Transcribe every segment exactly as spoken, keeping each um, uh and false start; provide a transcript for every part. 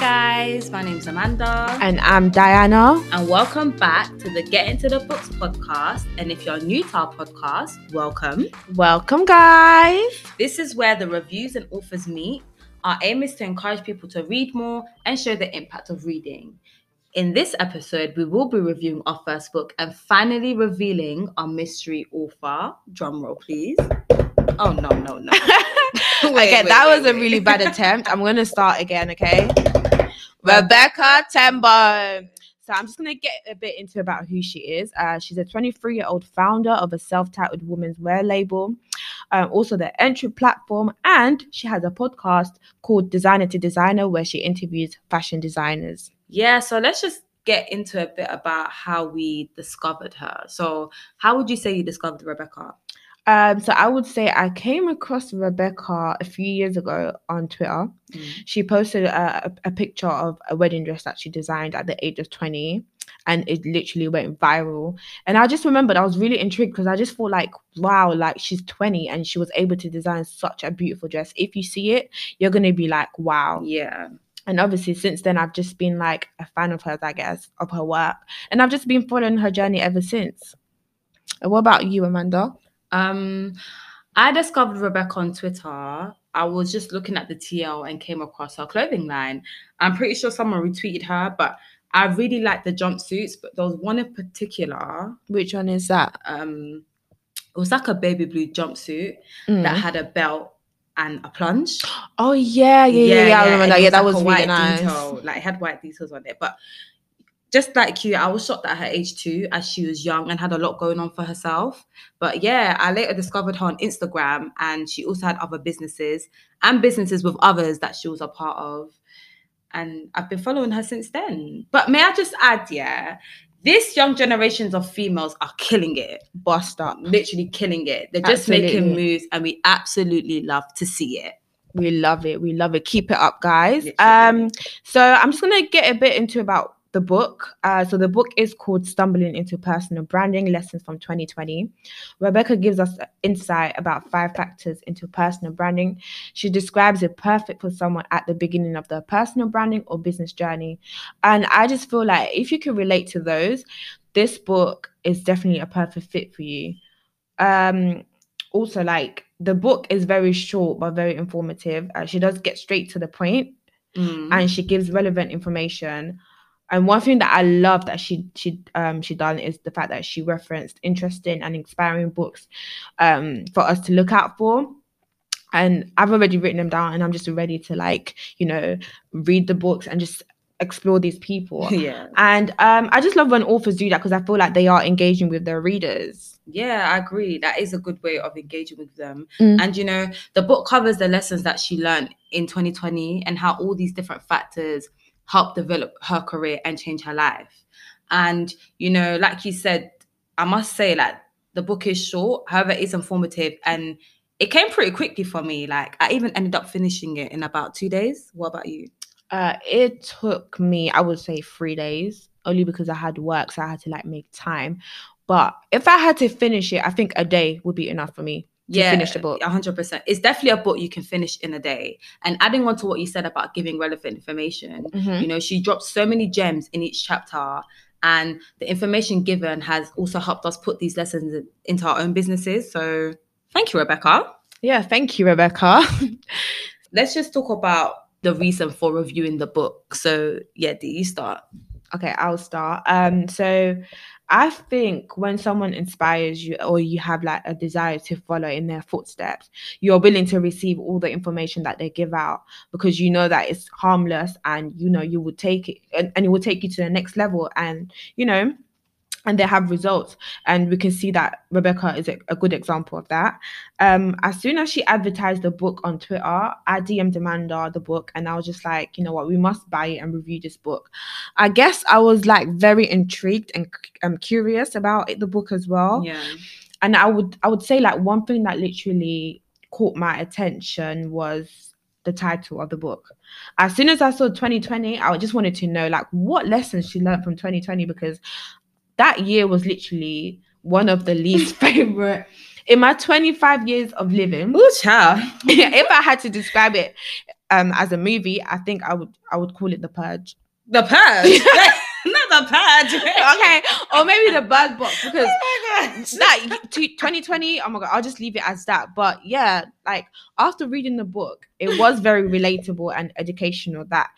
guys, my name's Amanda. And I'm Diana. And welcome back to the Get Into The Books podcast. And if you're new to our podcast, welcome. Welcome, guys. This is where the reviews and authors meet. Our aim is to encourage people to read more and show the impact of reading. In this episode, we will be reviewing our first book and finally revealing our mystery author. Drum roll, please. Oh, no, no, no. Wait, okay, wait, that wait, was wait. a really bad attempt. I'm going to start again, okay? Rebecca Tembo. So I'm just going to get a bit into about who she is. Uh, she's a twenty-three-year-old founder of a self-titled women's wear label, um, also the entry platform, and she has a podcast called Designer to Designer where she interviews fashion designers. Yeah, so let's just get into a bit about how we discovered her. So how would you say you discovered Rebecca? Um, so I would say I came across Rebecca a few years ago on Twitter. Mm. She posted a, a, a picture of a wedding dress that she designed at the age of twenty, and it literally went viral. And I just remembered I was really intrigued because I just thought like, wow, like she's twenty and she was able to design such a beautiful dress. If you see it, you're going to be like, wow. Yeah. And obviously, since then, I've just been like a fan of hers, I guess, of her work. And I've just been following her journey ever since. And what about you, Amanda? Um, I discovered Rebecca on Twitter. I was just looking at the T L and came across her clothing line. I'm pretty sure someone retweeted her, but I really liked the jumpsuits. But there was one in particular. Which one is that? Um, it was like a baby blue jumpsuit mm. that had a belt and a plunge. Oh yeah, yeah, yeah, yeah. yeah. I remember that. Yeah, that was, like was really nice. Detail. Like it had white details on it, but. Just like you, I was shocked at her age too, as she was young and had a lot going on for herself. But yeah, I later discovered her on Instagram, and she also had other businesses and businesses with others that she was a part of. And I've been following her since then. But may I just add, yeah, this young generations of females are killing it. Bust up. Literally killing it. They're just absolutely. making moves, and we absolutely love to see it. We love it. We love it. Keep it up, guys. Literally. Um, so I'm just going to get a bit into about the book. Uh, so the book is called Stumbling into Personal Branding, Lessons from twenty twenty. Rebecca gives us insight about five factors into personal branding. She describes it perfect for someone at the beginning of their personal branding or business journey. And I just feel like if you can relate to those, this book is definitely a perfect fit for you. Um, also, like the book is very short but very informative. Uh, she does get straight to the point mm. and she gives relevant information. And one thing that I love that she she um she done is the fact that she referenced interesting and inspiring books um for us to look out for. And I've already written them down, and I'm just ready to like, you know, read the books and just explore these people. Yeah. And um I just love when authors do that because I feel like they are engaging with their readers. Yeah, I agree. That is a good way of engaging with them. Mm. And, you know, the book covers the lessons that she learned in twenty twenty and how all these different factors help develop her career and change her life. And, you know, like you said, I must say, like, the book is short, however, it's informative, and it came pretty quickly for me. Like, I even ended up finishing it in about two days. What about you? Uh, it took me, I would say, three days, only because I had work, so I had to, like, make time. But if I had to finish it, I think a day would be enough for me. To yeah, finish the book. one hundred percent. It's definitely a book you can finish in a day. And adding on to what you said about giving relevant information, mm-hmm. you know, she dropped so many gems in each chapter, and the information given has also helped us put these lessons into our own businesses. So thank you, Rebecca. Yeah, thank you, Rebecca. Let's just talk about the reason for reviewing the book. So yeah, do you start? Okay, I'll start. Um, so I think when someone inspires you or you have like a desire to follow in their footsteps, you're willing to receive all the information that they give out because you know that it's harmless, and you know you will take it and, and it will take you to the next level, and you know, and they have results. And we can see that Rebecca is a, a good example of that. Um, as soon as she advertised the book on Twitter, I D M'd Amanda the book, and I was just like, you know what, we must buy it and review this book. I guess I was like very intrigued and um, curious about it, the book as well. Yeah. And I would I would say like one thing that literally caught my attention was the title of the book. As soon as I saw twenty twenty, I just wanted to know like what lessons she learned from twenty twenty, because that year was literally one of the least favorite in my twenty-five years of living. Ooh, child. If I had to describe it, um, as a movie, I think I would I would call it The Purge. The Purge? Not The Purge. Okay. Or maybe The Bird Box, because oh my God. That twenty twenty, oh my God, I'll just leave it as that. But yeah, like after reading the book, it was very relatable and educational, that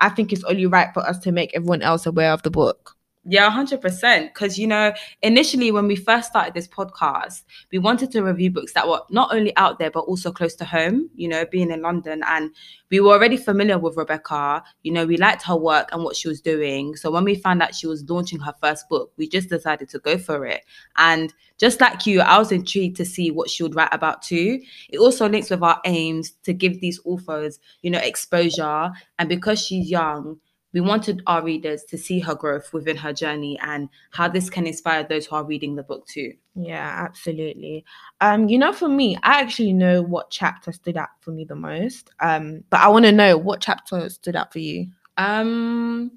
I think it's only right for us to make everyone else aware of the book. Yeah, one hundred percent. Because, you know, initially when we first started this podcast, we wanted to review books that were not only out there, but also close to home, you know, being in London. And we were already familiar with Rebecca. You know, we liked her work and what she was doing. So when we found out she was launching her first book, we just decided to go for it. And just like you, I was intrigued to see what she would write about too. It also links with our aims to give these authors, you know, exposure. And because she's young, we wanted our readers to see her growth within her journey and how this can inspire those who are reading the book too. Yeah, absolutely. Um, you know, for me, I actually know what chapter stood out for me the most. Um, but I want to know what chapter stood out for you. Um,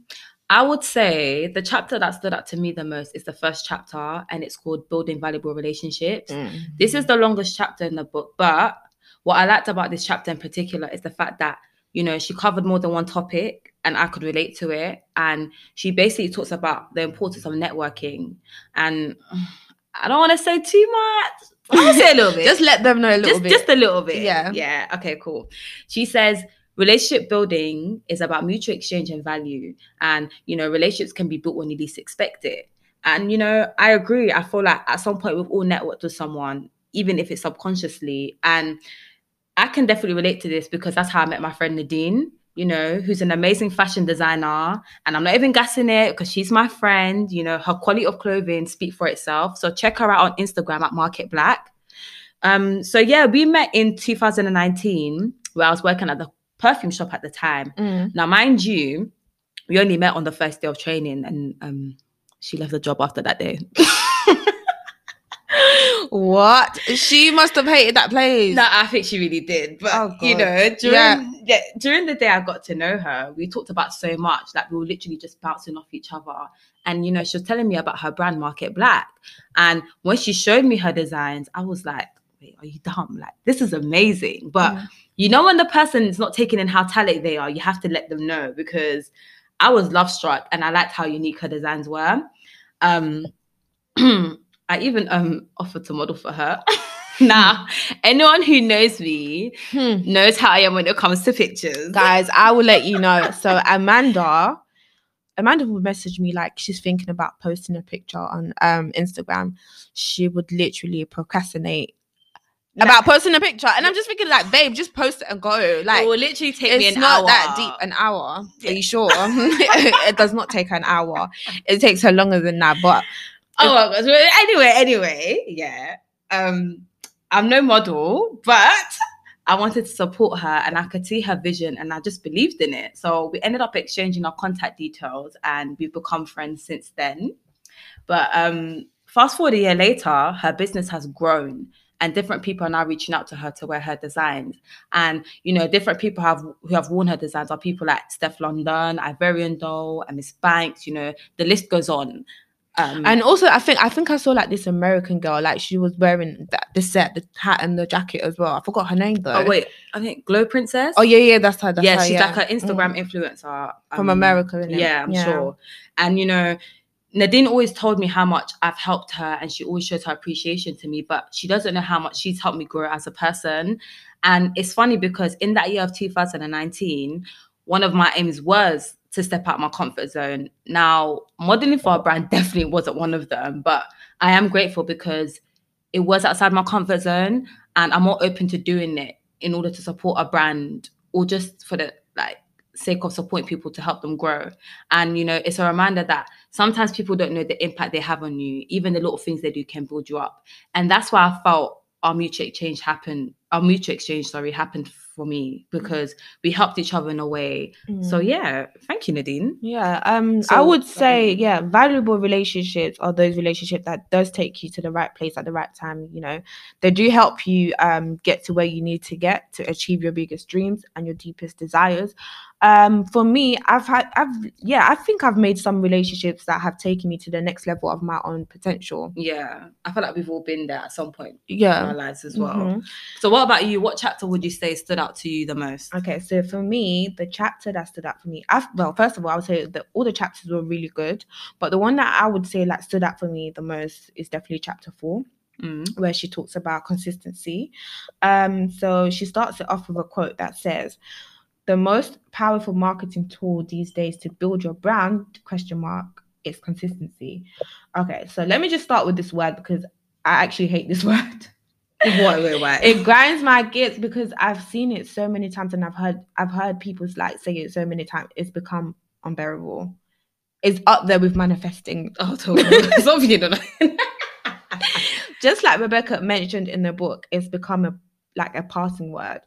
I would say the chapter that stood out to me the most is the first chapter, and it's called Building Valuable Relationships. Mm. This is the longest chapter in the book, but what I liked about this chapter in particular is the fact that, you know, she covered more than one topic, and I could relate to it. And she basically talks about the importance of networking. And I don't want to say too much. I'll say a little bit. Just let them know a little just, bit. Just a little bit. Yeah. Yeah. Okay, cool. She says, relationship building is about mutual exchange and value. And, you know, relationships can be built when you least expect it. And, you know, I agree. I feel like at some point we've all networked with someone, even if it's subconsciously. And I can definitely relate to this because that's how I met my friend Nadine, you know, who's an amazing fashion designer. And I'm not even gassing it because she's my friend. You know, her quality of clothing speaks for itself. So check her out on Instagram at Market Black. Um, so yeah, we met in two thousand nineteen where I was working at the perfume shop at the time. Mm. Now, mind you, we only met on the first day of training, and um, she left the job after that day. What? She must have hated that place. No, I think she really did. But, oh, you know, during, yeah. Yeah, during the day I got to know her, we talked about so much that like we were literally just bouncing off each other. And, you know, she was telling me about her brand, Market Black. And when she showed me her designs, I was like, wait, are you dumb? Like, this is amazing. But, yeah. You know, when the person is not taking in how talented they are, you have to let them know, because I was love struck and I liked how unique her designs were. Um I even um, offered to model for her. Nah, anyone who knows me hmm. knows how I am when it comes to pictures. Guys, I will let you know. So Amanda, Amanda would message me like she's thinking about posting a picture on um, Instagram. She would literally procrastinate like, about posting a picture. And I'm just thinking like, babe, just post it and go. Like, it will literally take me an hour. It's not that deep, an hour. Are you sure? It does not take her an hour. It takes her longer than that, but... Oh my gosh. Well, anyway, anyway, yeah. Um, I'm no model, but I wanted to support her and I could see her vision and I just believed in it. So we ended up exchanging our contact details and we've become friends since then. But um, fast forward a year later, her business has grown and different people are now reaching out to her to wear her designs. And, you know, different people have who have worn her designs are people like Steph London, Ivarian Dole, and Miss Banks, you know, the list goes on. Um, and also I think I think I saw like this American girl, like she was wearing that the set, the hat and the jacket as well. I forgot her name though. Oh wait, I think Glow Princess. Oh yeah, yeah, that's her. That's yeah, her, she's yeah. like her Instagram mm. influencer. Um, From America, isn't it? Yeah, I'm yeah. sure. And you know, Nadine always told me how much I've helped her and she always shows her appreciation to me, but she doesn't know how much she's helped me grow as a person. And it's funny because in that year of two thousand nineteen, one of my aims was to step out my comfort zone. Now, modeling for a brand definitely wasn't one of them, but I am grateful because it was outside my comfort zone and I'm more open to doing it in order to support a brand or just for the like sake of supporting people to help them grow. And, you know, it's a reminder that sometimes people don't know the impact they have on you. Even the little things they do can build you up. And that's why I felt our mutual exchange happened, our mutual exchange, sorry, happened for me because we helped each other in a way. Mm. So yeah, thank you, Nadine. Yeah, um, so, I would say, um, yeah, valuable relationships are those relationships that does take you to the right place at the right time, you know. They do help you um get to where you need to get to achieve your biggest dreams and your deepest desires. Um, for me, I've had, I've, yeah, I think I've made some relationships that have taken me to the next level of my own potential. Yeah, I feel like we've all been there at some point yeah. in our lives as well. Mm-hmm. So what What about you? What chapter would you say stood out to you the most? Okay, so for me, the chapter that stood out for me, I've, well, first of all, I would say that all the chapters were really good, but the one that I would say like stood out for me the most is definitely chapter four. Mm. Where she talks about consistency. Um, so she starts it off with a quote that says, "The most powerful marketing tool these days to build your brand, question mark, is consistency." Okay, so let me just start with this word because I actually hate this word. What, what, what? It grinds my gears because I've seen it so many times and I've heard I've heard people like say it so many times. It's become unbearable. It's up there with manifesting. Oh, totally. It's obviously just like Rebecca mentioned in the book, it's become a like a passing word.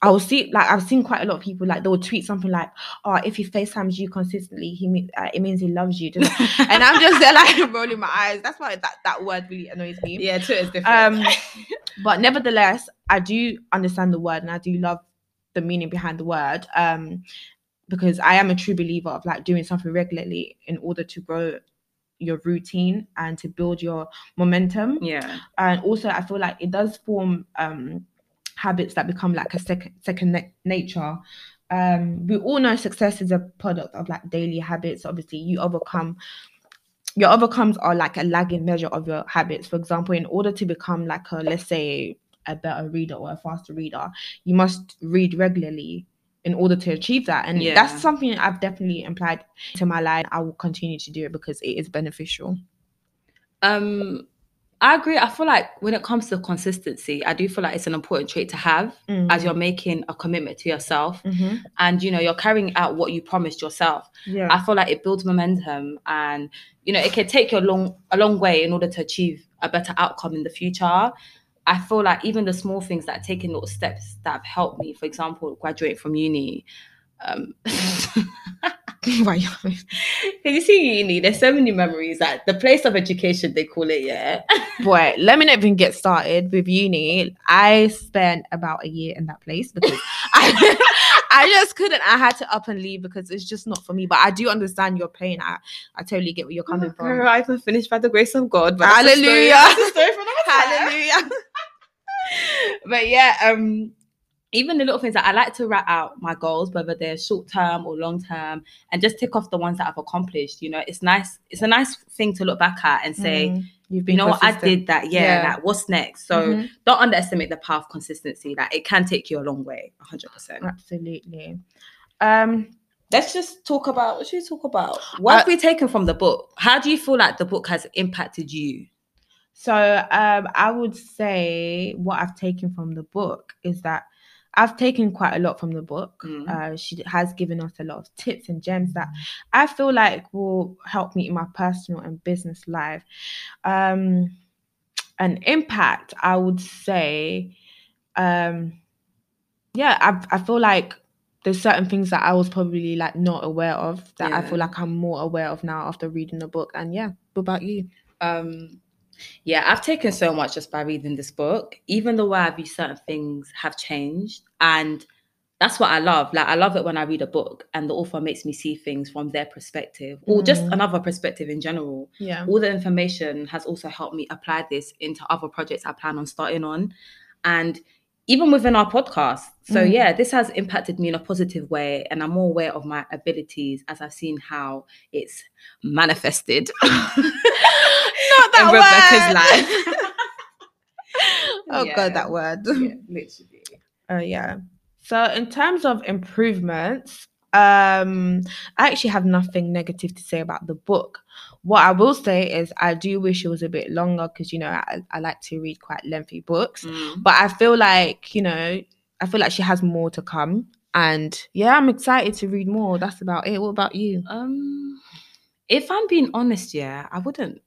I will see, like I've seen quite a lot of people, like they'll tweet something like, "Oh, if he FaceTimes you consistently, he uh, it means he loves you." And I'm just there like rolling my eyes. That's why that, that word really annoys me. Yeah, Twitter's different. Um, but nevertheless, I do understand the word and I do love the meaning behind the word. Um, because I am a true believer of like doing something regularly in order to grow your routine and to build your momentum. Yeah. And also I feel like it does form um habits that become like a second second na- nature. Um we all know success is a product of like daily habits. Obviously you overcome your overcomes are like a lagging measure of your habits. For example, in order to become like a, let's say, a better reader or a faster reader, you must read regularly in order to achieve that. And yeah. That's something I've definitely applied to my life. I will continue to do it because it is beneficial. Um, I agree. I feel like when it comes to consistency, I do feel like it's an important trait to have mm-hmm. as you're making a commitment to yourself mm-hmm. and, you know, you're carrying out what you promised yourself. Yeah. I feel like it builds momentum and, you know, it can take you a long, a long way in order to achieve a better outcome in the future. I feel like even the small things that like taking little steps that have helped me, for example, graduate from uni. Um, you see uni, there's so many memories. Like the place of education, they call it, yeah. Boy, let me not even get started with uni. I spent about a year in that place because I, I just couldn't. I had to up and leave because it's just not for me. But I do understand your pain. I, I totally get where you're coming oh, from. Girl, I can finish by the grace of God. But hallelujah. That's a story for another time. Hallelujah. But yeah, um, even the little things that I like to write out my goals, whether they're short term or long term, and just tick off the ones that I've accomplished. You know, it's nice. It's a nice thing to look back at and say, mm, you've been you know consistent. What, I did that. Yeah, yeah. Like, what's next? So mm-hmm. don't underestimate the path consistency. Like it can take you a long way. A hundred percent. Absolutely. Um, let's just talk about what should we talk about? What uh, have we taken from the book? How do you feel like the book has impacted you? So um, I would say what I've taken from the book is that I've taken quite a lot from the book. Mm. Uh, she has given us a lot of tips and gems that I feel like will help me in my personal and business life. Um, an impact, I would say, um, yeah, I, I feel like there's certain things that I was probably like not aware of that yeah. I feel like I'm more aware of now after reading the book. And yeah, what about you? Um Yeah, I've taken so much just by reading this book. Even the way I view certain things have changed. And that's what I love. Like, I love it when I read a book and the author makes me see things from their perspective or mm. just another perspective in general. Yeah. All the information has also helped me apply this into other projects I plan on starting on. And even within our podcast. So mm. yeah, this has impacted me in a positive way. And I'm more aware of my abilities as I've seen how it's manifested. Not that in word. Rebecca's life. Oh yeah. God, that word. Yeah, literally. Oh uh, yeah. So in terms of improvements, um, I actually have nothing negative to say about the book. What I will say is I do wish it was a bit longer because you know I, I like to read quite lengthy books, mm. but I feel like you know I feel like she has more to come, and yeah, I'm excited to read more. That's about it. What about you? Um, if I'm being honest, yeah, I wouldn't.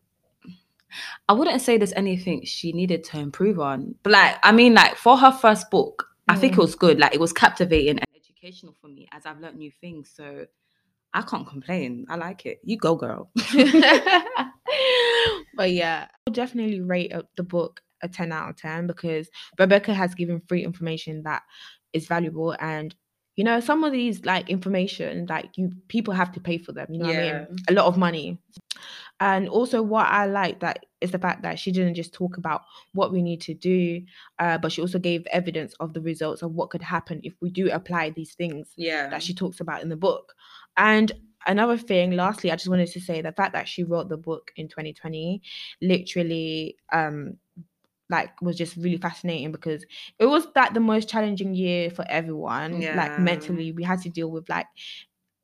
I wouldn't say there's anything she needed to improve on. But like, I mean, like for her first book, mm. I think it was good. Like it was captivating and educational for me as I've learned new things. So I can't complain. I like it. You go, girl. But yeah, I'll definitely rate the book a ten out of ten because Rebecca has given free information that is valuable. And you know, some of these like information, like you people have to pay for them. You know yeah. what I mean? A lot of money. And also what I like that is the fact that she didn't just talk about what we need to do, uh, but she also gave evidence of the results of what could happen if we do apply these things yeah. that she talks about in the book. And another thing, lastly, I just wanted to say the fact that she wrote the book in twenty twenty literally um, like was just really fascinating, because it was like the most challenging year for everyone. Yeah. Like mentally, we had to deal with like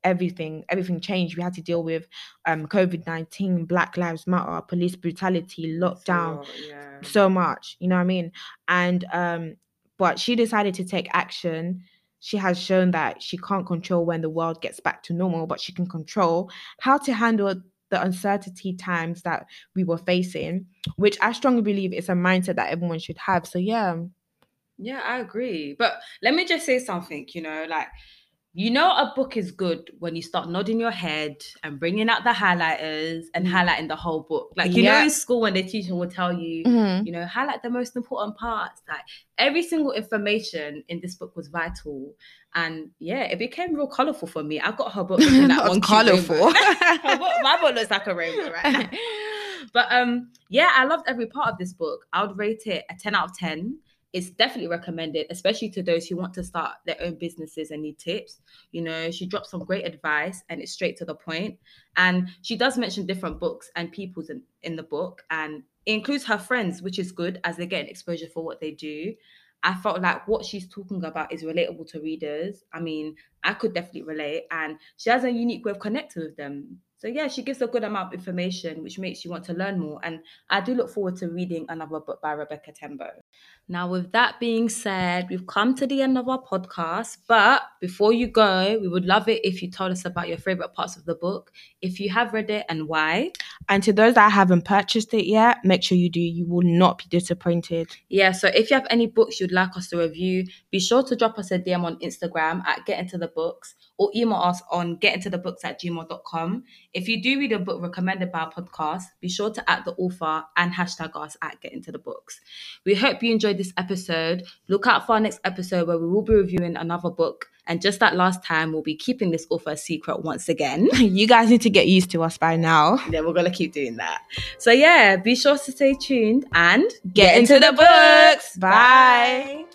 everything everything changed. We had to deal with um COVID nineteen, Black Lives Matter, police brutality, lockdown, so, yeah. so much, you know what I mean? And um but she decided to take action. She has shown that she can't control when the world gets back to normal, but she can control how to handle the uncertainty times that we were facing, which I strongly believe is a mindset that everyone should have. So yeah yeah I agree. But let me just say something, you know, like, you know, a book is good when you start nodding your head and bringing out the highlighters and highlighting the whole book. Like, you yeah. know, in school when the teacher will tell you, mm-hmm. you know, highlight the most important parts. Like, every single information in this book was vital. And yeah, it became real colourful for me. I got her book in that one colourful. My book looks like a rainbow right now. But um, yeah, I loved every part of this book. I would rate it a ten out of ten. It's definitely recommended, especially to those who want to start their own businesses and need tips. You know, she drops some great advice and it's straight to the point. And she does mention different books and peoples in, in the book, and it includes her friends, which is good as they get an exposure for what they do. I felt like what she's talking about is relatable to readers. I mean, I could definitely relate, and she has a unique way of connecting with them. So yeah, she gives a good amount of information, which makes you want to learn more. And I do look forward to reading another book by Rebecca Tembo. Now, with that being said, we've come to the end of our podcast. But before you go, we would love it if you told us about your favourite parts of the book, if you have read it and why. And to those that haven't purchased it yet, make sure you do. You will not be disappointed. Yeah, so if you have any books you'd like us to review, be sure to drop us a D M on Instagram at Get Into The Books, or email us on get into the books at gmail dot com. If you do read a book recommended by our podcast, be sure to add the author and hashtag us at Get Into The Books. We hope you enjoyed this episode. Look out for our next episode where we will be reviewing another book. And just like last time, we'll be keeping this author a secret once again. You guys need to get used to us by now. Yeah, we're going to keep doing that. So yeah, be sure to stay tuned and get, get into, into the, the books. books. Bye. Bye.